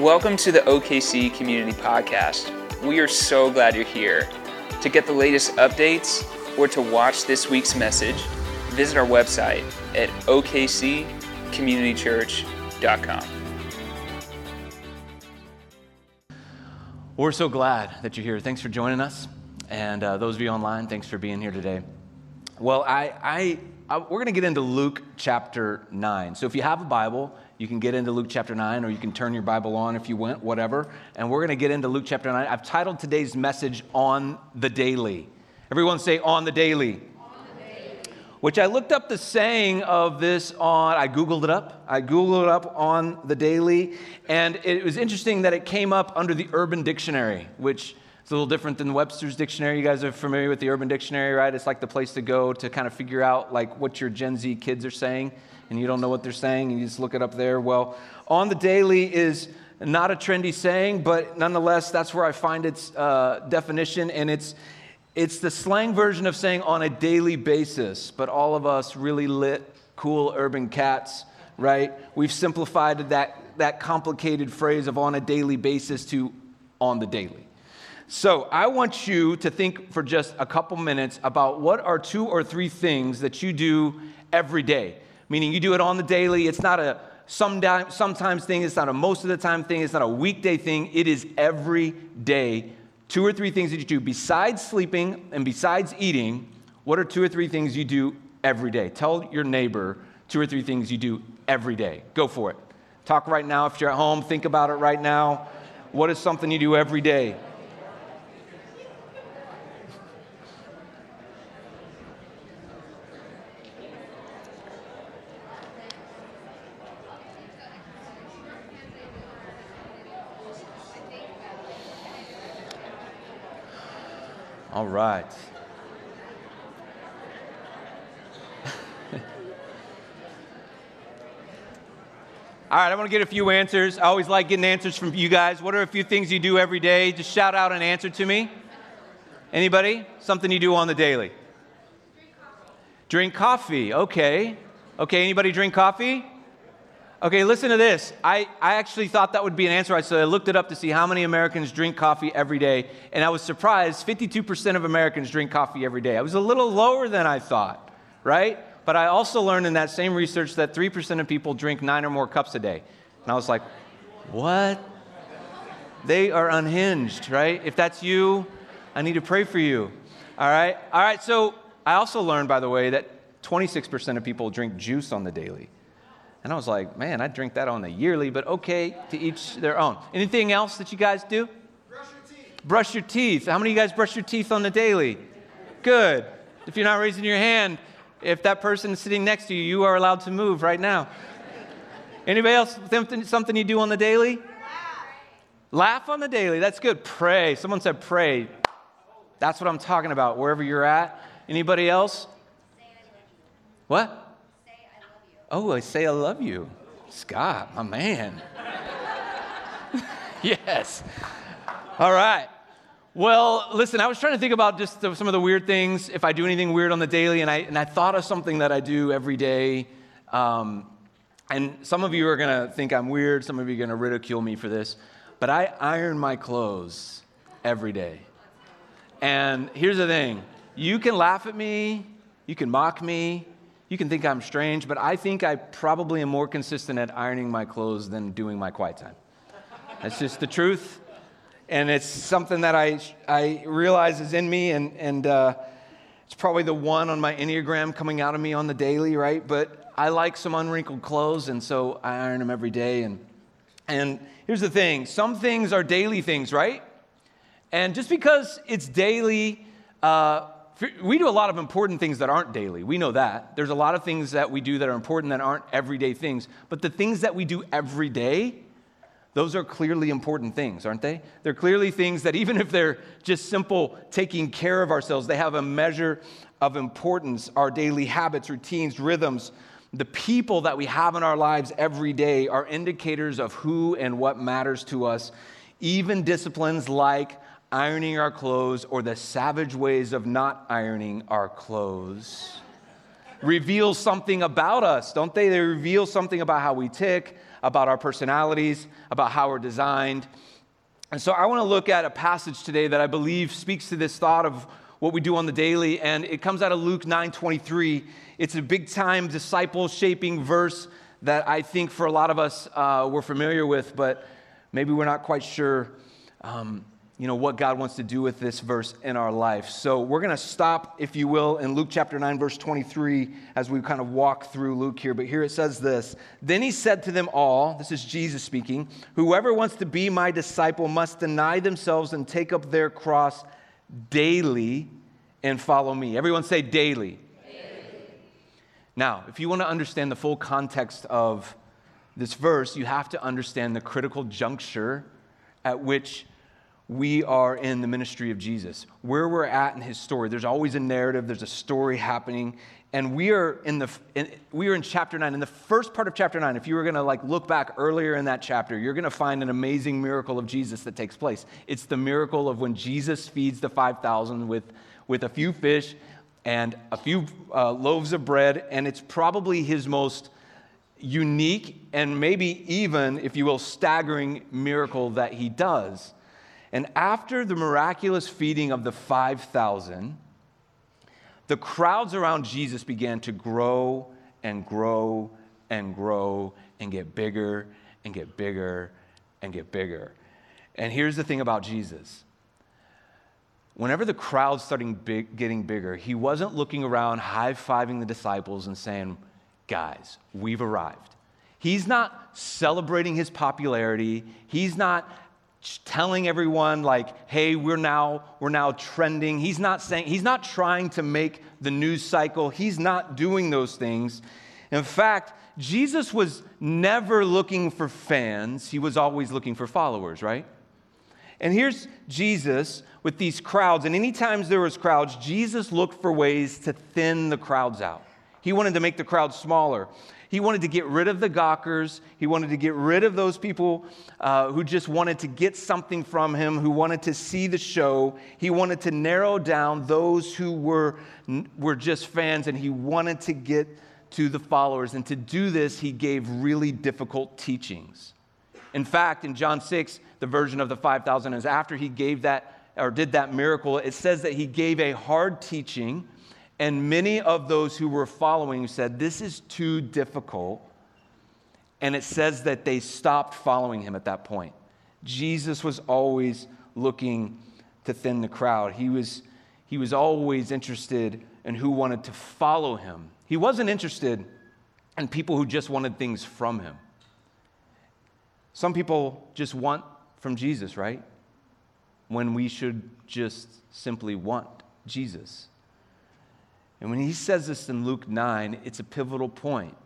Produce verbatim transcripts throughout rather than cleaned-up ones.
Welcome to the O K C Community Podcast. We are so glad you're here. To get the latest updates or to watch this week's message, visit our website at O K C community church dot com. We're so glad that you're here. Thanks for joining us. And uh, those of you online, thanks for being here today. Well, I, I, I we're going to get into Luke chapter nine. So if you have a Bible, you can get into Luke chapter nine, or you can turn your Bible on if you want, whatever. And we're going to get into Luke chapter nine. I've titled today's message, On the Daily. Everyone say, On the Daily. On the Daily. Which I looked up the saying of this on, I Googled it up. I Googled it up, On the Daily. And it was interesting that it came up under the Urban Dictionary, which it's a little different than Webster's Dictionary. You guys are familiar with the Urban Dictionary, right? It's like the place to go to kind of figure out like what your Gen Z kids are saying, and you don't know what they're saying, and you just look it up there. Well, On the Daily is not a trendy saying, but nonetheless, that's where I find its uh, definition, and it's it's the slang version of saying on a daily basis, but all of us really lit, cool urban cats, right? We've simplified that that complicated phrase of on a daily basis to on the daily. So I want you to think for just a couple minutes about what are two or three things that you do every day, meaning you do it on the daily. It's not a sometimes thing. It's not a most of the time thing. It's not a weekday thing. It is every day. Two or three things that you do besides sleeping and besides eating. What are two or three things you do every day? Tell your neighbor two or three things you do every day. Go for it. Talk right now. If you're at home, think about it right now. What is something you do every day? All right. All right, I want to get a few answers. I always like getting answers from you guys. What are a few things you do every day? Just shout out an answer to me. Anybody? Something you do on the daily. Drink coffee. Drink coffee. Okay. Okay, anybody drink coffee? Okay, listen to this. I, I actually thought that would be an answer, so I looked it up to see how many Americans drink coffee every day, and I was surprised fifty-two percent of Americans drink coffee every day. I was a little lower than I thought, right? But I also learned in that same research that three percent of people drink nine or more cups a day. And I was like, what? They are unhinged, right? If that's you, I need to pray for you, all right? All right, so I also learned, by the way, that twenty-six percent of people drink juice on the daily. And I was like, man, I drink that on the yearly, but okay, to each their own. Anything else that you guys do? Brush your teeth. Brush your teeth. How many of you guys brush your teeth on the daily? Good. If you're not raising your hand, if that person is sitting next to you, you are allowed to move right now. Anybody else, something you do on the daily? Laugh. Laugh on the daily. That's good. Pray. Someone said pray. That's what I'm talking about, wherever you're at. Anybody else? What? Oh, I say I love you. Scott, my man. Yes. All right. Well, listen, I was trying to think about just the, some of the weird things, if I do anything weird on the daily, and I and I thought of something that I do every day. Um, and some of you are going to think I'm weird. Some of you are going to ridicule me for this. But I iron my clothes every day. And here's the thing. You can laugh at me. You can mock me. You can think I'm strange, but I think I probably am more consistent at ironing my clothes than doing my quiet time. That's just the truth, and it's something that I I realize is in me, and and uh, it's probably the one on my Enneagram coming out of me on the daily, right? But I like some unwrinkled clothes, and so I iron them every day. And and here's the thing: some things are daily things, right? And just because it's daily. Uh, We do a lot of important things that aren't daily. We know that. There's a lot of things that we do that are important that aren't everyday things. But the things that we do every day, those are clearly important things, aren't they? They're clearly things that even if they're just simple taking care of ourselves, they have a measure of importance. Our daily habits, routines, rhythms, the people that we have in our lives every day are indicators of who and what matters to us. Even disciplines like ironing our clothes or the savage ways of not ironing our clothes reveal something about us, don't they? They reveal something about how we tick, about our personalities, about how we're designed. And so I want to look at a passage today that I believe speaks to this thought of what we do on the daily, and it comes out of Luke nine twenty-three. It's a big-time disciple-shaping verse that I think for a lot of us uh, we're familiar with, but maybe we're not quite sure um, you know, what God wants to do with this verse in our life. So we're going to stop, if you will, in Luke chapter nine, verse twenty-three, as we kind of walk through Luke here. But here it says this: "Then he said to them all," this is Jesus speaking, "whoever wants to be my disciple must deny themselves and take up their cross daily and follow me." Everyone say daily. Daily. Now, if you want to understand the full context of this verse, you have to understand the critical juncture at which we are in the ministry of Jesus, where we're at in his story. There's always a narrative, there's a story happening, and we are in the in, we are in chapter nine. In the first part of chapter nine, if you were going to like look back earlier in that chapter, you're going to find an amazing miracle of Jesus that takes place. It's the miracle of when Jesus feeds the five thousand with with a few fish and a few uh, loaves of bread, and it's probably his most unique and maybe even, if you will, staggering miracle that he does. And after the miraculous feeding of the five thousand, the crowds around Jesus began to grow and grow and grow and get bigger and get bigger and get bigger. And here's the thing about Jesus. Whenever the crowd started big, getting bigger, he wasn't looking around high-fiving the disciples and saying, "Guys, we've arrived." He's not celebrating his popularity. He's not telling everyone like, "Hey, we're now we're now trending." He's not saying, he's not trying to make the news cycle. He's not doing those things. In fact, Jesus was never looking for fans. He was always looking for followers, right? And here's Jesus with these crowds, and any times there was crowds, Jesus looked for ways to thin the crowds out. He wanted to make the crowd smaller. He wanted to get rid of the gawkers. He wanted to get rid of those people uh, who just wanted to get something from him, who wanted to see the show. He wanted to narrow down those who were, were just fans, and he wanted to get to the followers. And to do this, he gave really difficult teachings. In fact, in John six, the version of the five thousand is after he gave that or did that miracle, it says that he gave a hard teaching. And many of those who were following said, "This is too difficult." And it says that they stopped following him at that point. Jesus was always looking to thin the crowd. He was, he was always interested in who wanted to follow him. He wasn't interested in people who just wanted things from him. Some people just want from Jesus, right? When we should just simply want Jesus. And when he says this in Luke nine, it's a pivotal point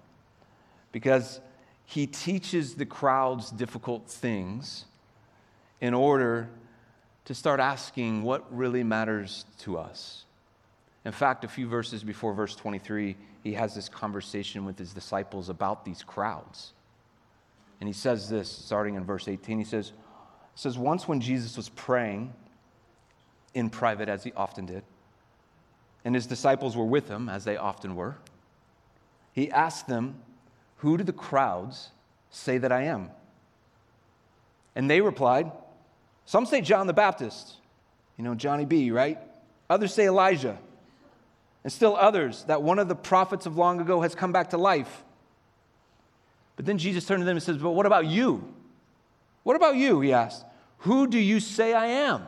because he teaches the crowds difficult things in order to start asking what really matters to us. In fact, a few verses before verse twenty-three, he has this conversation with his disciples about these crowds. And he says this, starting in verse eighteen, he says, says "Once when Jesus was praying in private, as he often did, and his disciples were with him, as they often were, he asked them, 'Who do the crowds say that I am?' And they replied, 'Some say John the Baptist,'" you know, Johnny B, right? "Others say Elijah, and still others that one of the prophets of long ago has come back to life." But then Jesus turned to them and says, "But what about you? What about you?" he asked. "Who do you say I am?"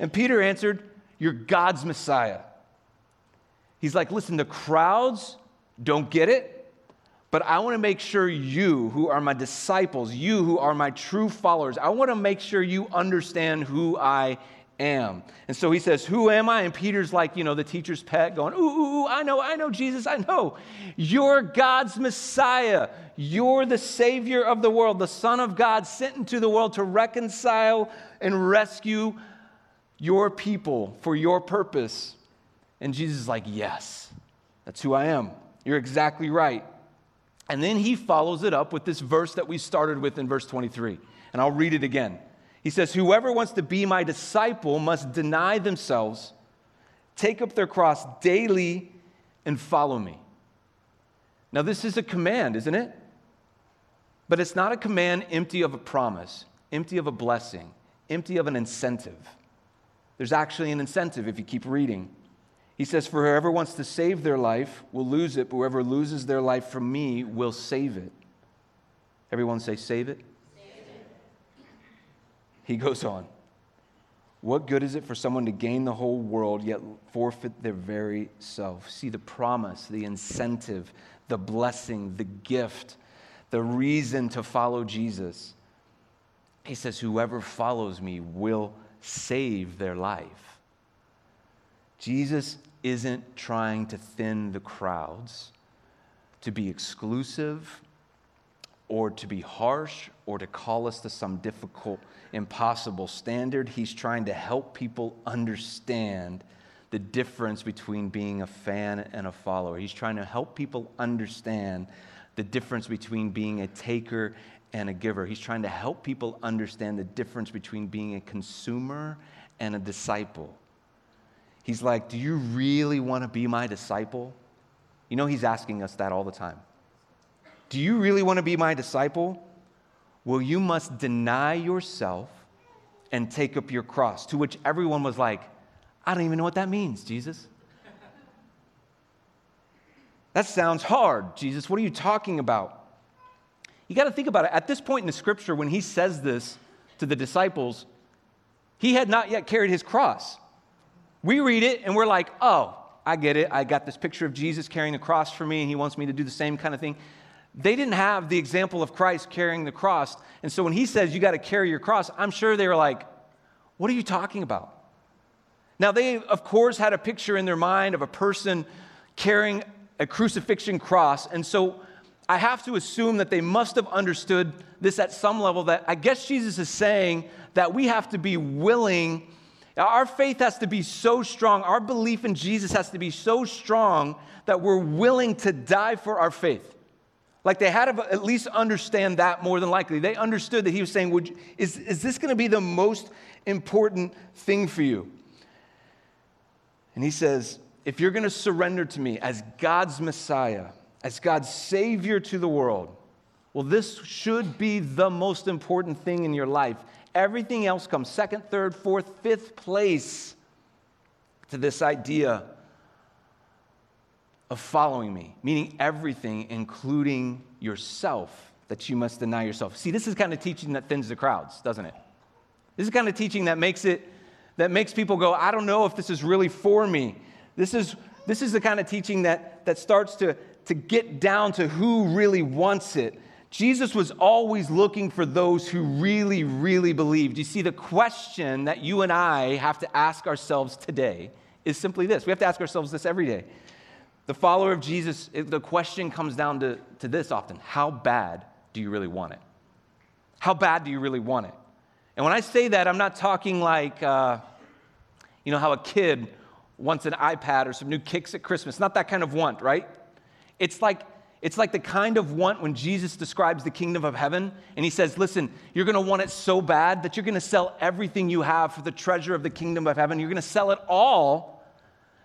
And Peter answered, "You're God's Messiah." He's like, "Listen, the crowds don't get it, but I want to make sure you who are my disciples, you who are my true followers, I want to make sure you understand who I am." And so he says, "Who am I?" And Peter's like, you know, the teacher's pet going, ooh, ooh, ooh, I know, I know, Jesus, I know. "You're God's Messiah. You're the Savior of the world, the Son of God sent into the world to reconcile and rescue your people for your purpose." And Jesus is like, "Yes, that's who I am. You're exactly right." And then he follows it up with this verse that we started with in verse twenty-three. And I'll read it again. He says, "Whoever wants to be my disciple must deny themselves, take up their cross daily, and follow me." Now, this is a command, isn't it? But it's not a command empty of a promise, empty of a blessing, empty of an incentive. There's actually an incentive if you keep reading. He says, for whoever wants to save their life will lose it, but whoever loses their life from me will save it. Everyone say, save it. Save it. He goes on. What good is it for someone to gain the whole world yet forfeit their very self? See the promise, the incentive, the blessing, the gift, the reason to follow Jesus. He says, whoever follows me will save their life. Jesus isn't trying to thin the crowds, to be exclusive, or to be harsh, or to call us to some difficult, impossible standard. He's trying to help people understand the difference between being a fan and a follower. He's trying to help people understand the difference between being a taker and a giver. He's trying to help people understand the difference between being a consumer and a disciple. He's like, do you really want to be my disciple? You know, he's asking us that all the time. Do you really want to be my disciple? Well, you must deny yourself and take up your cross. To which everyone was like, I don't even know what that means, Jesus. That sounds hard, Jesus. What are you talking about? You got to think about it. At this point in the scripture, when he says this to the disciples, he had not yet carried his cross. We read it and we're like, oh, I get it. I got this picture of Jesus carrying the cross for me and he wants me to do the same kind of thing. They didn't have the example of Christ carrying the cross. And so when he says you got to carry your cross, I'm sure they were like, what are you talking about? Now they, of course, had a picture in their mind of a person carrying a crucifixion cross. And so I have to assume that they must have understood this at some level, that I guess Jesus is saying that we have to be willing. Our faith has to be so strong. Our belief in Jesus has to be so strong that we're willing to die for our faith. Like they had to at least understand that more than likely. They understood that he was saying, Would you, is, is this going to be the most important thing for you? And he says, if you're going to surrender to me as God's Messiah, as God's Savior to the world, well, this should be the most important thing in your life. Everything else comes second, third, fourth, fifth place to this idea of following me, meaning everything, including yourself, that you must deny yourself. See, this is kind of teaching that thins the crowds, doesn't it? This is kind of teaching that makes it, that makes people go, I don't know if this is really for me. This is this is the kind of teaching that that starts to to get down to who really wants it. Jesus was always looking for those who really, really believed. You see, the question that you and I have to ask ourselves today is simply this. We have to ask ourselves this every day. The follower of Jesus, the question comes down to, to this often. How bad do you really want it? How bad do you really want it? And when I say that, I'm not talking like, uh, you know, how a kid wants an iPad or some new kicks at Christmas. Not that kind of want, right? It's like, It's like the kind of want when Jesus describes the kingdom of heaven, and he says, listen, you're going to want it so bad that you're going to sell everything you have for the treasure of the kingdom of heaven. You're going to sell it all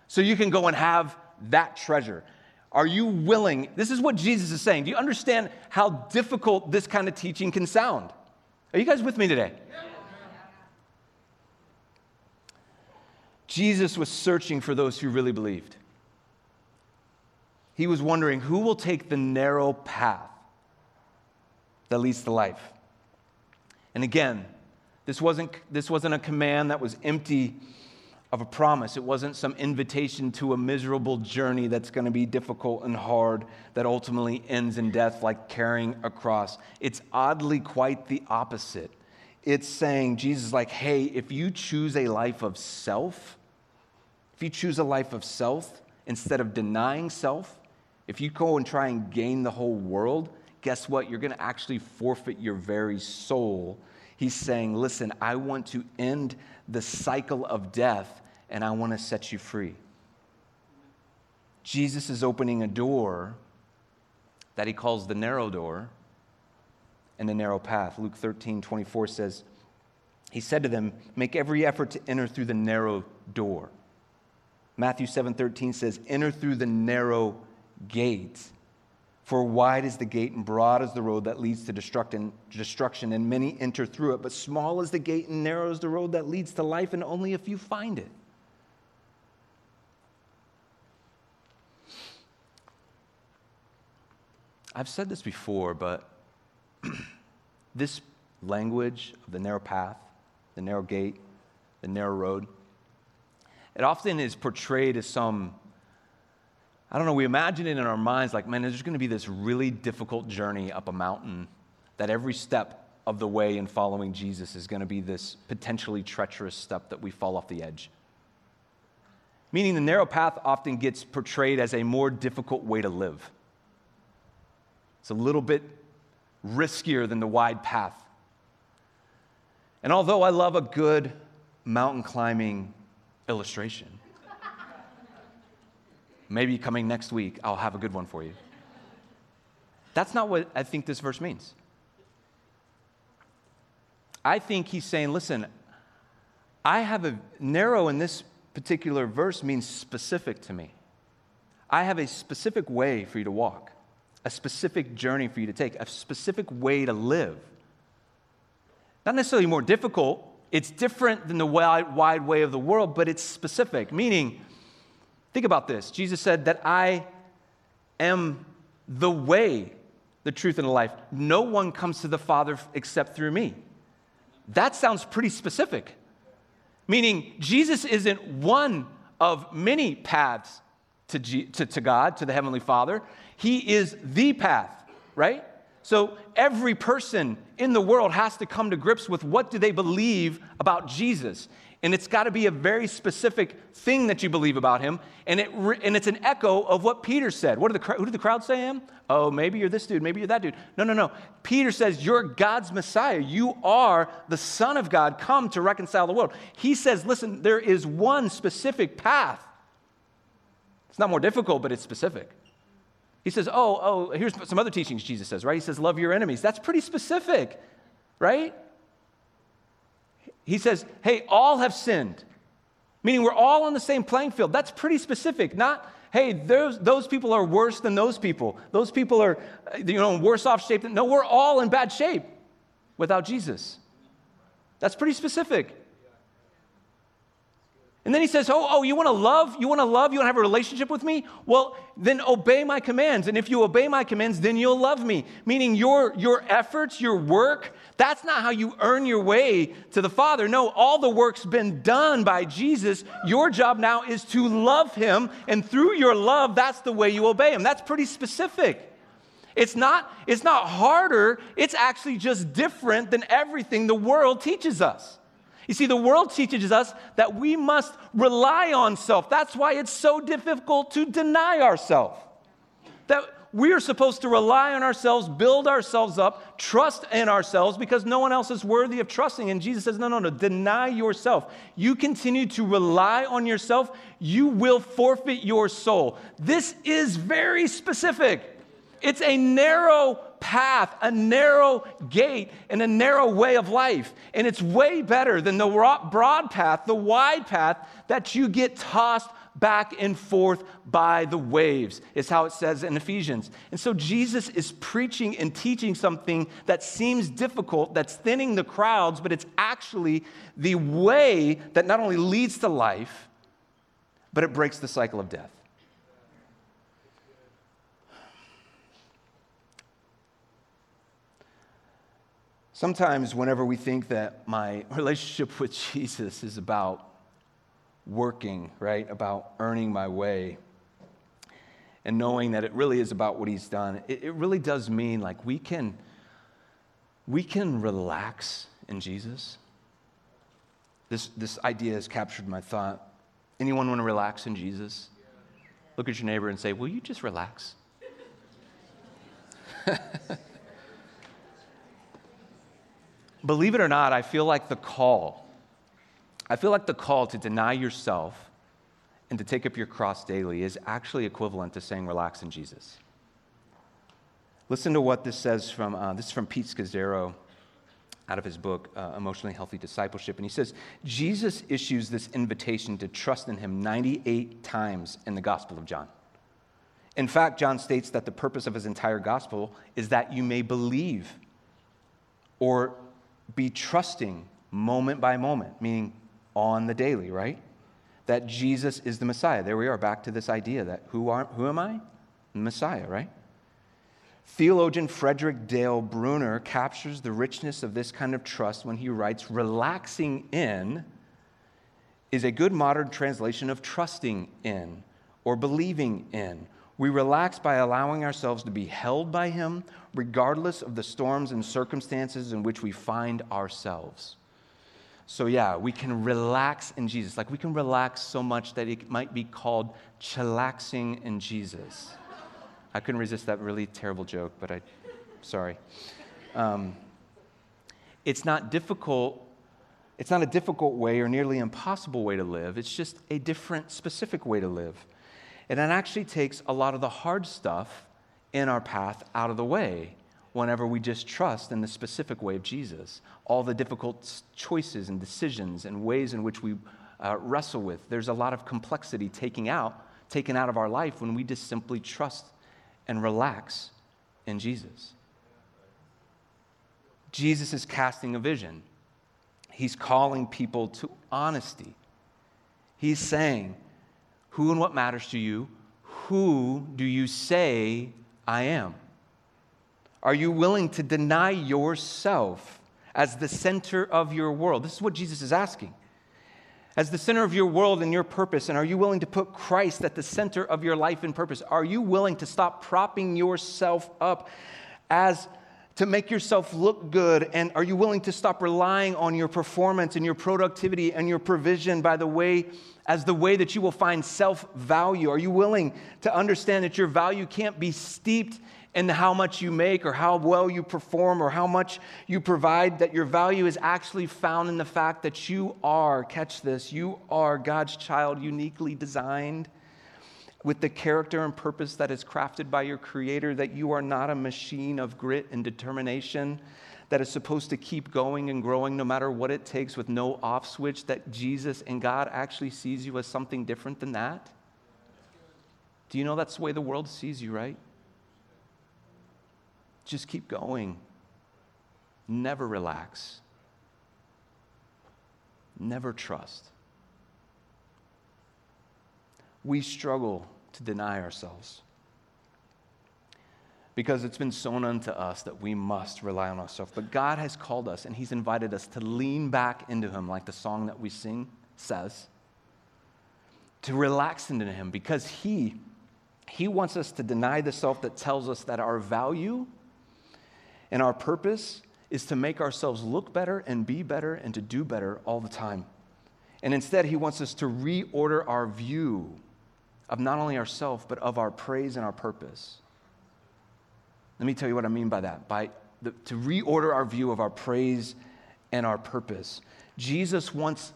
so you can go and have that treasure. Are you willing? This is what Jesus is saying. Do you understand how difficult this kind of teaching can sound? Are you guys with me today? Yeah. Jesus was searching for those who really believed. He was wondering, who will take the narrow path that leads to life? And again, this wasn't, this wasn't a command that was empty of a promise. It wasn't some invitation to a miserable journey that's going to be difficult and hard that ultimately ends in death, like carrying a cross. It's oddly quite the opposite. It's saying, Jesus is like, hey, if you choose a life of self, if you choose a life of self instead of denying self, if you go and try and gain the whole world, guess what? You're going to actually forfeit your very soul. He's saying, listen, I want to end the cycle of death, and I want to set you free. Jesus is opening a door that he calls the narrow door and the narrow path. Luke thirteen twenty-four says, he said to them, make every effort to enter through the narrow door. Matthew seven thirteen says, enter through the narrow gate, For wide is the gate and broad is the road that leads to destruction, and many enter through it. But small is the gate and narrow is the road that leads to life, and only a few find it. I've said this before, but this language of the narrow path, the narrow gate, the narrow road, it often is portrayed as some, I don't know, we imagine it in our minds like, man, there's going to be this really difficult journey up a mountain that every step of the way in following Jesus is going to be this potentially treacherous step that we fall off the edge. Meaning the narrow path often gets portrayed as a more difficult way to live. It's a little bit riskier than the wide path. And although I love a good mountain climbing illustration, maybe coming next week, I'll have a good one for you. That's not what I think this verse means. I think he's saying, listen, I have a narrow in this particular verse means specific to me. I have a specific way for you to walk, a specific journey for you to take, a specific way to live. Not necessarily more difficult. It's different than the wide, wide way of the world, but it's specific, meaning, think about this. Jesus said that I am the way, the truth, and the life. No one comes to the Father except through me. That sounds pretty specific. Meaning Jesus isn't one of many paths to, G- to, to God, to the Heavenly Father. He is the path, right? So every person in the world has to come to grips with what do they believe about Jesus. And it's got to be a very specific thing that you believe about him. And it re- and it's an echo of what Peter said. What did the, who did the crowd say I am? Oh, maybe you're this dude. Maybe you're that dude. No, no, no. Peter says, you're God's Messiah. You are the Son of God, come to reconcile the world. He says, listen, there is one specific path. It's not more difficult, but it's specific. He says, oh, oh, here's some other teachings Jesus says, right? He says, love your enemies. That's pretty specific, right? He says, hey, all have sinned, meaning we're all on the same playing field. That's pretty specific, not, hey, those, those people are worse than those people. Those people are, you know, in worse off shape than, no, we're all in bad shape without Jesus. That's pretty specific. And then he says, oh, oh, you want to love? You want to love? You want to have a relationship with me? Well, then obey my commands. And if you obey my commands, then you'll love me. Meaning your, your efforts, your work, that's not how you earn your way to the Father. No, all the work's been done by Jesus. Your job now is to love him. And through your love, that's the way you obey him. That's pretty specific. It's not, it's not harder. It's actually just different than everything the world teaches us. You see, the world teaches us that we must rely on self. That's why it's so difficult to deny ourselves. That we are supposed to rely on ourselves, build ourselves up, trust in ourselves, because no one else is worthy of trusting. And Jesus says, no, no, no, deny yourself. You continue to rely on yourself, you will forfeit your soul. This is very specific. It's a narrow path, a narrow gate, and a narrow way of life. And it's way better than the broad path, the wide path that you get tossed back and forth by the waves, is how it says in Ephesians. And so Jesus is preaching and teaching something that seems difficult, that's thinning the crowds, but it's actually the way that not only leads to life, but it breaks the cycle of death. Sometimes whenever we think that my relationship with Jesus is about working, right, about earning my way, and knowing that it really is about what he's done, it, it really does mean like we can, we can relax in Jesus. This, this idea has captured my thought. Anyone want to relax in Jesus? Look at your neighbor and say, will you just relax? Believe it or not, I feel like the call, I feel like the call to deny yourself and to take up your cross daily is actually equivalent to saying relax in Jesus. Listen to what this says from, uh, this is from Pete Scazzaro out of his book, uh, Emotionally Healthy Discipleship. And he says, Jesus issues this invitation to trust in him ninety-eight times in the Gospel of John. In fact, John states that the purpose of his entire gospel is that you may believe or be trusting moment by moment, meaning on the daily, right? That Jesus is the Messiah. There we are, back to this idea that who are, who am I? The Messiah, right? Theologian Frederick Dale Bruner captures the richness of this kind of trust when he writes, "Relaxing in is a good modern translation of trusting in or believing in. We relax by allowing ourselves to be held by Him, regardless of the storms and circumstances in which we find ourselves." So yeah, we can relax in Jesus. Like, we can relax so much that it might be called chillaxing in Jesus. I couldn't resist that really terrible joke, but I, sorry. Um, it's not difficult. It's not a difficult way or nearly impossible way to live. It's just a different, specific way to live. And it actually takes a lot of the hard stuff in our path out of the way whenever we just trust in the specific way of Jesus. All the difficult choices and decisions and ways in which we uh, wrestle with. There's a lot of complexity taking out, taken out of our life when we just simply trust and relax in Jesus. Jesus is casting a vision. He's calling people to honesty. He's saying, who and what matters to you? Who do you say I am? Are you willing to deny yourself as the center of your world? This is what Jesus is asking. As the center of your world and your purpose, and are you willing to put Christ at the center of your life and purpose? Are you willing to stop propping yourself up as to make yourself look good? And are you willing to stop relying on your performance and your productivity and your provision by the way, as the way that you will find self-value? Are you willing to understand that your value can't be steeped in how much you make or how well you perform or how much you provide, that your value is actually found in the fact that you are, catch this, you are God's child, uniquely designed with the character and purpose that is crafted by your Creator, that you are not a machine of grit and determination that is supposed to keep going and growing no matter what it takes with no off switch, that Jesus and God actually sees you as something different than that? Do you know that's the way the world sees you, right? Just keep going. Never relax. Never trust. We struggle to deny ourselves because it's been sown unto us that we must rely on ourselves. But God has called us, and He's invited us to lean back into Him, like the song that we sing says, to relax into Him, because He, He wants us to deny the self that tells us that our value and our purpose is to make ourselves look better and be better and to do better all the time. And instead, He wants us to reorder our view of not only ourselves, but of our praise and our purpose. Let me tell you what I mean by that, by the, to reorder our view of our praise and our purpose. Jesus wants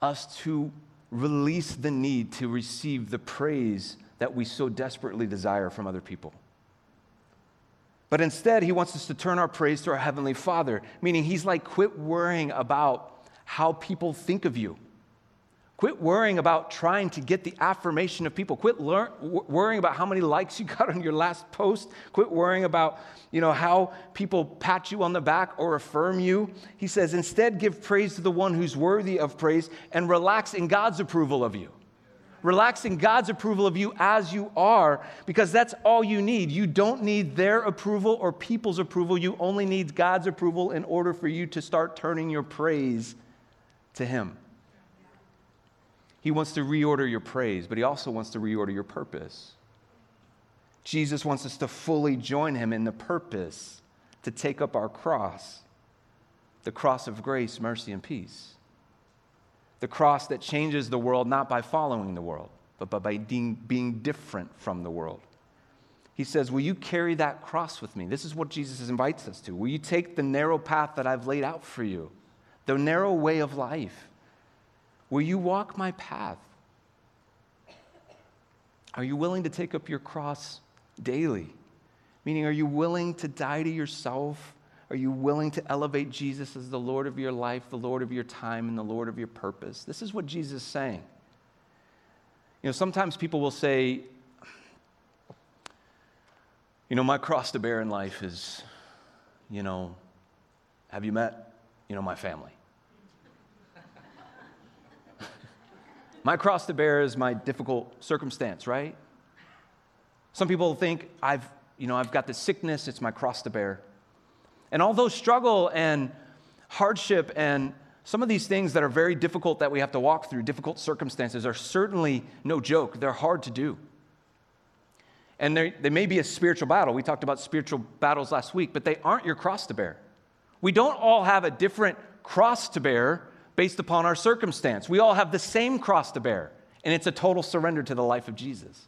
us to release the need to receive the praise that we so desperately desire from other people. But instead, He wants us to turn our praise to our Heavenly Father, meaning He's like, quit worrying about how people think of you. Quit worrying about trying to get the affirmation of people. Quit lear- worrying about how many likes you got on your last post. Quit worrying about, you know, how people pat you on the back or affirm you. He says, instead, give praise to the one who's worthy of praise and relax in God's approval of you. Relax in God's approval of you as you are, because that's all you need. You don't need their approval or people's approval. You only need God's approval in order for you to start turning your praise to Him. He wants to reorder your praise, but He also wants to reorder your purpose. Jesus wants us to fully join Him in the purpose to take up our cross, the cross of grace, mercy, and peace. The cross that changes the world not by following the world, but by being different from the world. He says, will you carry that cross with me? This is what Jesus invites us to. Will you take the narrow path that I've laid out for you, the narrow way of life? Will you walk my path? Are you willing to take up your cross daily? Meaning, are you willing to die to yourself? Are you willing to elevate Jesus as the Lord of your life, the Lord of your time, and the Lord of your purpose? This is what Jesus is saying. You know, sometimes people will say, You know, my cross to bear in life is, you know, have you met, you know, my family? My cross to bear is my difficult circumstance, right? Some people think I've, you know, I've got this sickness, it's my cross to bear. And although struggle and hardship and some of these things that are very difficult that we have to walk through, difficult circumstances, are certainly no joke. They're hard to do. And they they may be a spiritual battle. We talked about spiritual battles last week, but they aren't your cross to bear. We don't all have a different cross to bear based upon our circumstance. We all have the same cross to bear, and it's a total surrender to the life of Jesus.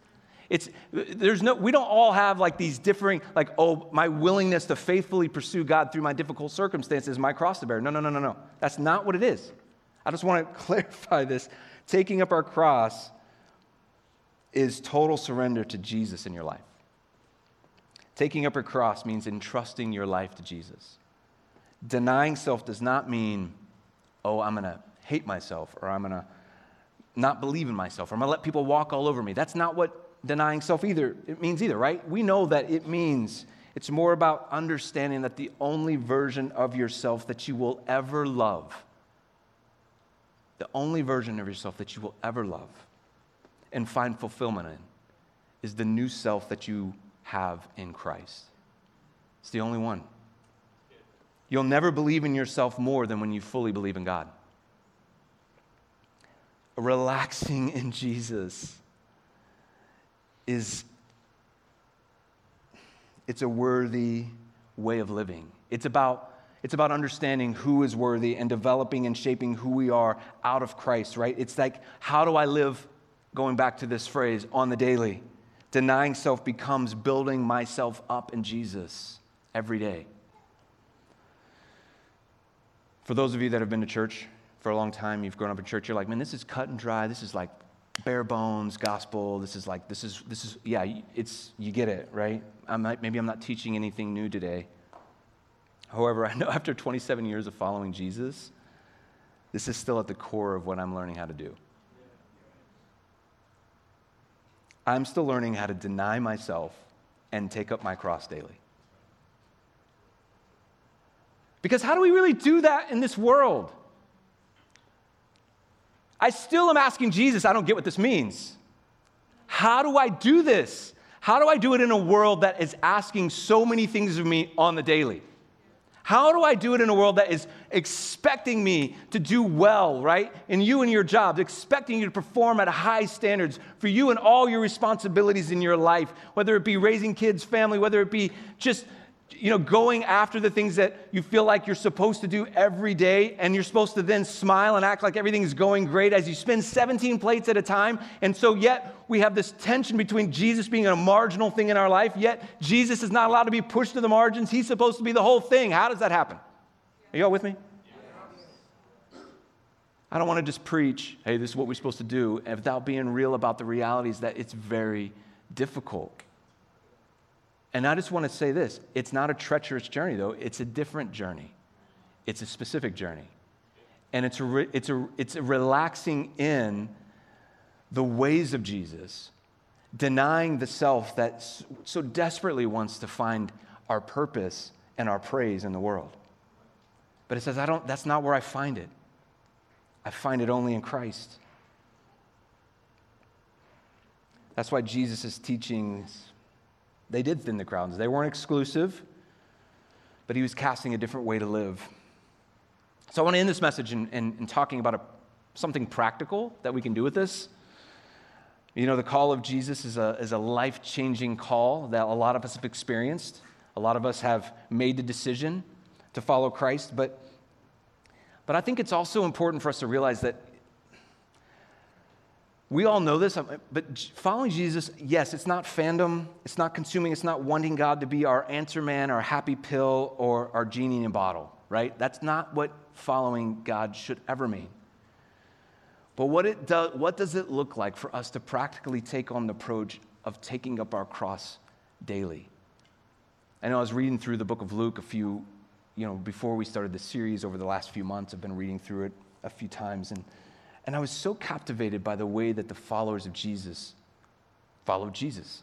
It's there's no we don't all have like these differing, like, oh, my willingness to faithfully pursue God through my difficult circumstances is my cross to bear. No, no, no, no, no. That's not what it is. I just want to clarify this. Taking up our cross is total surrender to Jesus in your life. Taking up your cross means entrusting your life to Jesus. Denying self does not mean, oh, I'm going to hate myself, or I'm going to not believe in myself, or I'm going to let people walk all over me. That's not what denying self either it means either, right? We know that it means it's more about understanding that the only version of yourself that you will ever love, the only version of yourself that you will ever love, and find fulfillment in, is the new self that you have in Christ. It's the only one. You'll never believe in yourself more than when you fully believe in God. Relaxing in Jesus is, it's a worthy way of living. It's about It's about understanding who is worthy and developing and shaping who we are out of Christ, right? It's like, how do I live? Going back to this phrase, on the daily, denying self becomes building myself up in Jesus every day. For those of you that have been to church for a long time, you've grown up in church, you're like, man, this is cut and dry. This is like bare bones gospel. This is like, this is, this is, yeah, it's, you get it, right? I'm not, maybe I'm not teaching anything new today. However, I know after twenty-seven years of following Jesus, this is still at the core of what I'm learning how to do. I'm still learning how to deny myself and take up my cross daily. Because how do we really do that in this world? I still am asking Jesus, I don't get what this means. How do I do this? How do I do it in a world that is asking so many things of me on the daily? How do I do it in a world that is expecting me to do well, right? And you and your jobs, expecting you to perform at high standards for you and all your responsibilities in your life, whether it be raising kids, family, whether it be just, you know, going after the things that you feel like you're supposed to do every day, and you're supposed to then smile and act like everything's going great as you spin seventeen plates at a time. And so yet we have this tension between Jesus being a marginal thing in our life, yet Jesus is not allowed to be pushed to the margins. He's supposed to be the whole thing. How does that happen? Are you all with me? I don't want to just preach, hey, this is what we're supposed to do, without being real about the realities that it's very difficult. And I just want to say this. It's not a treacherous journey, though. It's a different journey. It's a specific journey. And it's a re- it's a, it's a relaxing in the ways of Jesus, denying the self that so desperately wants to find our purpose and our praise in the world. But it says, I don't. That's not where I find it. I find it only in Christ. That's why Jesus' teachings, they did thin the crowds. They weren't exclusive, but he was casting a different way to live. So I want to end this message in, in, in talking about a, something practical that we can do with this. You know, the call of Jesus is a, is a life-changing call that a lot of us have experienced. A lot of us have made the decision to follow Christ, but, but I think it's also important for us to realize that we all know this, but following Jesus, yes, it's not fandom, it's not consuming, it's not wanting God to be our answer man, our happy pill, or our genie in a bottle, right? That's not what following God should ever mean. But what it does, what does it look like for us to practically take on the approach of taking up our cross daily? I know I was reading through the book of Luke a few, you know, before we started the series over the last few months. I've been reading through it a few times, and And I was so captivated by the way that the followers of Jesus followed Jesus,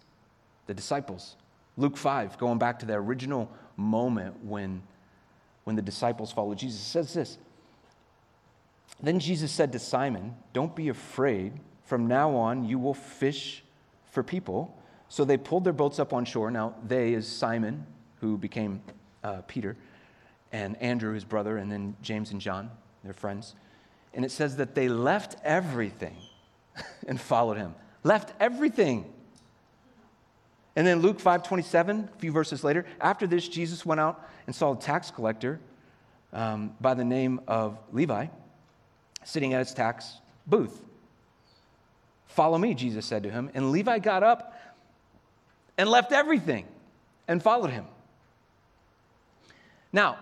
the disciples. Luke five, going back to the original moment when, when the disciples followed Jesus, says this. Then Jesus said to Simon, "Don't be afraid. From now on, you will fish for people." So they pulled their boats up on shore. Now, they is Simon, who became uh, Peter, and Andrew, his brother, and then James and John, their friends. And it says that they left everything and followed him. Left everything. And then Luke five twenty-seven, a few verses later, after this, Jesus went out and saw a tax collector um, by the name of Levi sitting at his tax booth. "Follow me," Jesus said to him. And Levi got up and left everything and followed him. Now,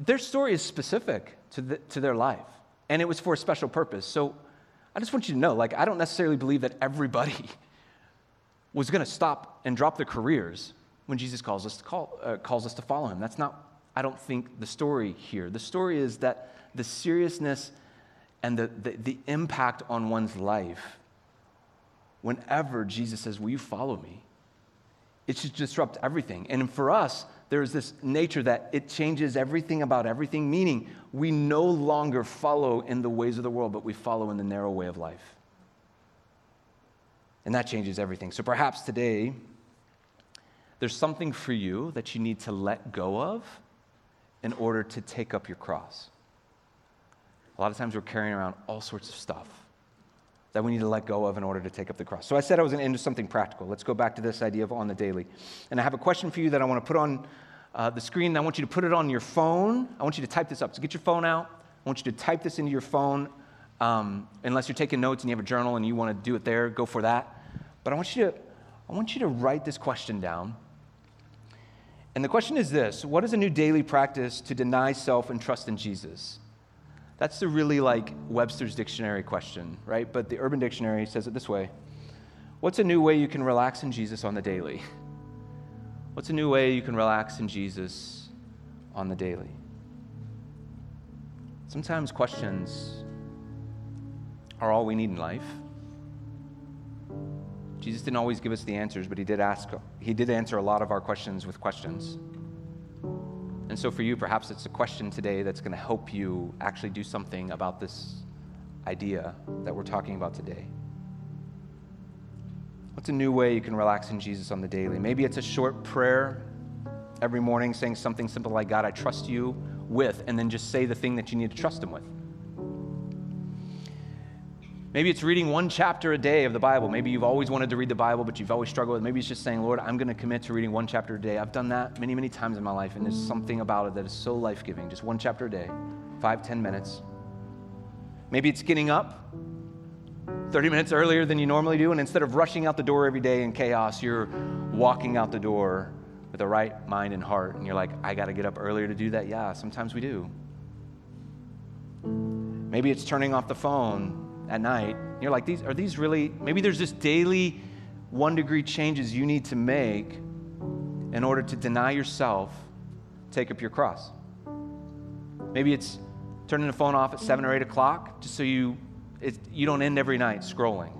their story is specific to the, to their life, and it was for a special purpose. So I just want you to know, like, I don't necessarily believe that everybody was going to stop and drop their careers when Jesus calls us to call, uh, calls us to follow him. That's not, I don't think, the story here. The story is that the seriousness and the, the, the impact on one's life, whenever Jesus says, "Will you follow me?" it should disrupt everything. And for us, there's this nature that it changes everything about everything, meaning we no longer follow in the ways of the world, but we follow in the narrow way of life. And that changes everything. So perhaps today, there's something for you that you need to let go of in order to take up your cross. A lot of times we're carrying around all sorts of stuff that we need to let go of in order to take up the cross. So I said I was going to end with something practical. Let's go back to this idea of on the daily. And I have a question for you that I want to put on uh, the screen. I want you to put it on your phone. I want you to type this up. So get your phone out. I want you to type this into your phone. Um, unless you're taking notes and you have a journal and you want to do it there, go for that. But I want you to, I want you to write this question down. And the question is this: what is a new daily practice to deny self and trust in Jesus? That's the really like Webster's Dictionary question, right? But the Urban Dictionary says it this way: what's a new way you can relax in Jesus on the daily? What's a new way you can relax in Jesus on the daily? Sometimes questions are all we need in life. Jesus didn't always give us the answers, but he did ask, he did answer a lot of our questions with questions. And so for you, perhaps it's a question today that's going to help you actually do something about this idea that we're talking about today. What's a new way you can relax in Jesus on the daily? Maybe it's a short prayer every morning saying something simple like, "God, I trust you with," and then just say the thing that you need to trust him with. Maybe it's reading one chapter a day of the Bible. Maybe you've always wanted to read the Bible, but you've always struggled with it. Maybe it's just saying, "Lord, I'm going to commit to reading one chapter a day." I've done that many, many times in my life, and there's something about it that is so life-giving. Just one chapter a day, five, ten minutes. Maybe it's getting up thirty minutes earlier than you normally do, and instead of rushing out the door every day in chaos, you're walking out the door with the right mind and heart, and you're like, "I got to get up earlier to do that." Yeah, sometimes we do. Maybe it's turning off the phone at night. You're like, these are these really, maybe there's just daily one degree changes you need to make in order to deny yourself, take up your cross. Maybe it's turning the phone off at seven or eight o'clock just so you, it, you don't end every night scrolling.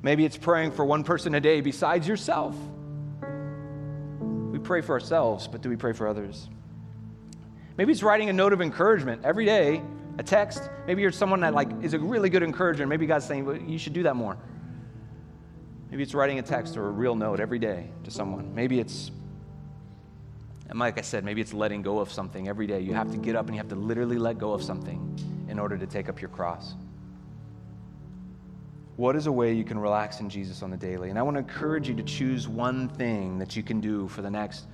Maybe it's praying for one person a day besides yourself. We pray for ourselves, but do we pray for others? Maybe it's writing a note of encouragement every day, a text. Maybe you're someone that like is a really good encourager. Maybe God's saying, "Well, you should do that more." Maybe it's writing a text or a real note every day to someone. Maybe it's, and like I said, maybe it's letting go of something every day. You have to get up and you have to literally let go of something in order to take up your cross. What is a way you can relax in Jesus on the daily? And I want to encourage you to choose one thing that you can do for the next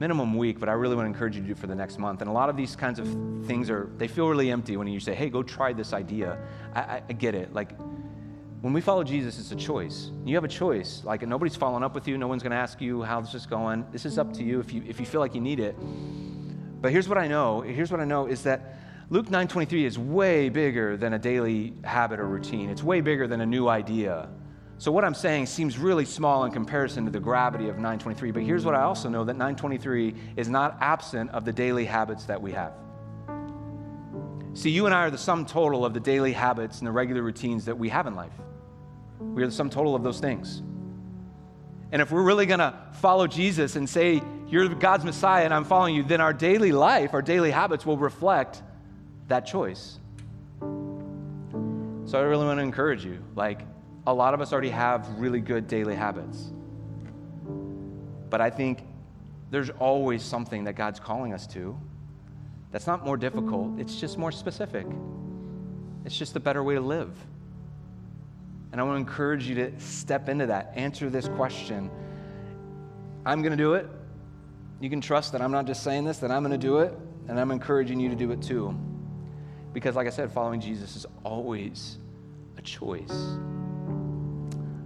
minimum week, but I really want to encourage you to do for the next month. And a lot of these kinds of things are, they feel really empty when you say, "Hey, go try this idea." I, I, I get it. Like, when we follow Jesus, it's a choice. You have a choice. Like, nobody's following up with you. No one's going to ask you how this is going. This is up to you if you if you feel like you need it. But here's what I know. Here's what I know is that Luke nine twenty-three is way bigger than a daily habit or routine. It's way bigger than a new idea. So what I'm saying seems really small in comparison to the gravity of nine twenty-three, but here's what I also know, that nine twenty-three is not absent of the daily habits that we have. See, you and I are the sum total of the daily habits and the regular routines that we have in life. We are the sum total of those things. And if we're really going to follow Jesus and say, you're God's Messiah and I'm following you, then our daily life, our daily habits will reflect that choice. So I really want to encourage you. Like, a lot of us already have really good daily habits. But I think there's always something that God's calling us to that's not more difficult, it's just more specific. It's just a better way to live. And I want to encourage you to step into that, answer this question. I'm going to do it. You can trust that I'm not just saying this, that I'm going to do it, and I'm encouraging you to do it too. Because like I said, following Jesus is always a choice.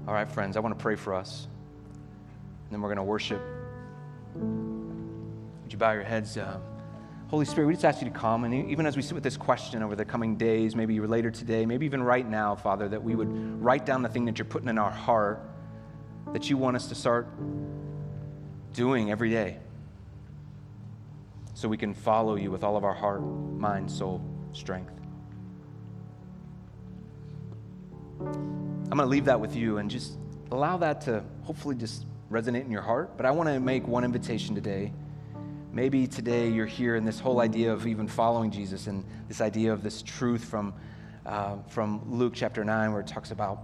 All right, friends, I want to pray for us. And then we're going to worship. Would you bow your heads? Uh, Holy Spirit, we just ask you to come. And even as we sit with this question over the coming days, maybe later today, maybe even right now, Father, that we would write down the thing that you're putting in our heart that you want us to start doing every day so we can follow you with all of our heart, mind, soul, strength. I'm going to leave that with you and just allow that to hopefully just resonate in your heart. But I want to make one invitation today. Maybe today you're here and this whole idea of even following Jesus and this idea of this truth from uh, from Luke chapter nine, where it talks about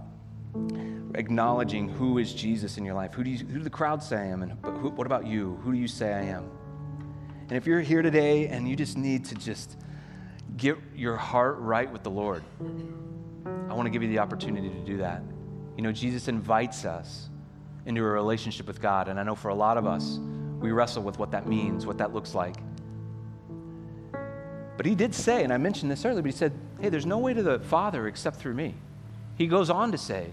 acknowledging who is Jesus in your life. Who do you, who do the crowd say I am? And but who, what about you? Who do you say I am? And if you're here today and you just need to just get your heart right with the Lord, I want to give you the opportunity to do that. You know, Jesus invites us into a relationship with God. And I know for a lot of us, we wrestle with what that means, what that looks like. But he did say, and I mentioned this earlier, but he said, hey, there's no way to the Father except through me. He goes on to say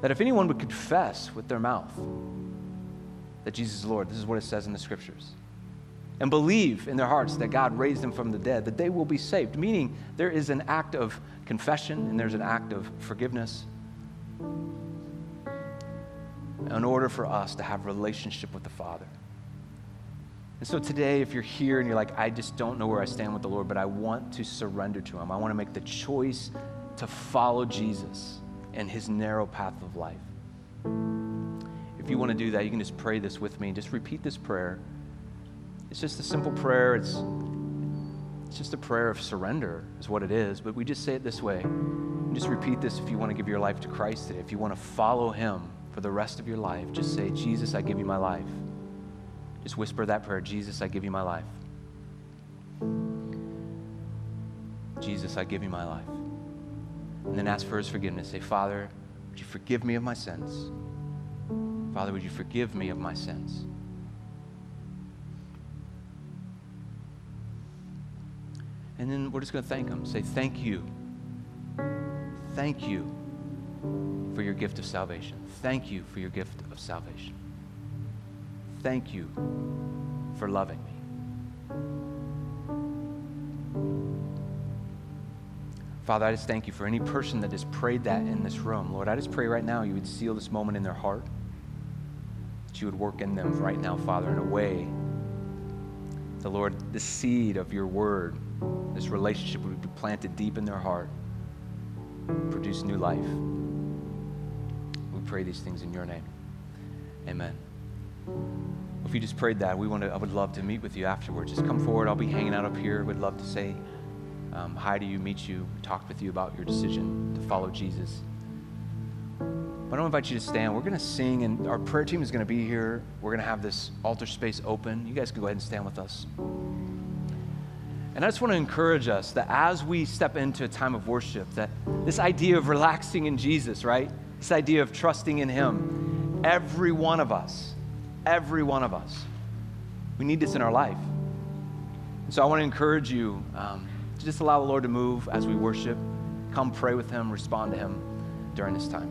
that if anyone would confess with their mouth that Jesus is Lord, this is what it says in the scriptures, and believe in their hearts that God raised him from the dead, that they will be saved, meaning there is an act of confession and there's an act of forgiveness in order for us to have relationship with the Father. And so today, if you're here and you're like, I just don't know where I stand with the Lord, but I want to surrender to him. I want to make the choice to follow Jesus and his narrow path of life. If you want to do that, you can just pray this with me. Just repeat this prayer. It's just a simple prayer. It's, it's just a prayer of surrender is what it is, but we just say it this way. Just repeat this if you want to give your life to Christ today. If you want to follow him for the rest of your life, just say, Jesus, I give you my life. Just whisper that prayer, Jesus, I give you my life. Jesus, I give you my life. And then ask for his forgiveness. Say, Father, would you forgive me of my sins? Father, would you forgive me of my sins? And then we're just going to thank him. Say, thank you. Thank you for your gift of salvation. Thank you for your gift of salvation. Thank you for loving me. Father, I just thank you for any person that has prayed that in this room. Lord, I just pray right now you would seal this moment in their heart, that you would work in them right now, Father, in a way that, Lord, the seed of your word, this relationship would be planted deep in their heart, produce new life. We pray these things in your name. Amen. If you just prayed that, we want to. I would love to meet with you afterwards. Just come forward. I'll be hanging out up here. Would love to say um, hi to you, meet you, talk with you about your decision to follow Jesus. But I don't invite you to stand. We're going to sing, and our prayer team is going to be here. We're going to have this altar space open. You guys can go ahead and stand with us. And I just want to encourage us that as we step into a time of worship, that this idea of relaxing in Jesus, right? This idea of trusting in him, every one of us, every one of us, we need this in our life. And so I want to encourage you um, to just allow the Lord to move as we worship. Come pray with him, respond to him during this time.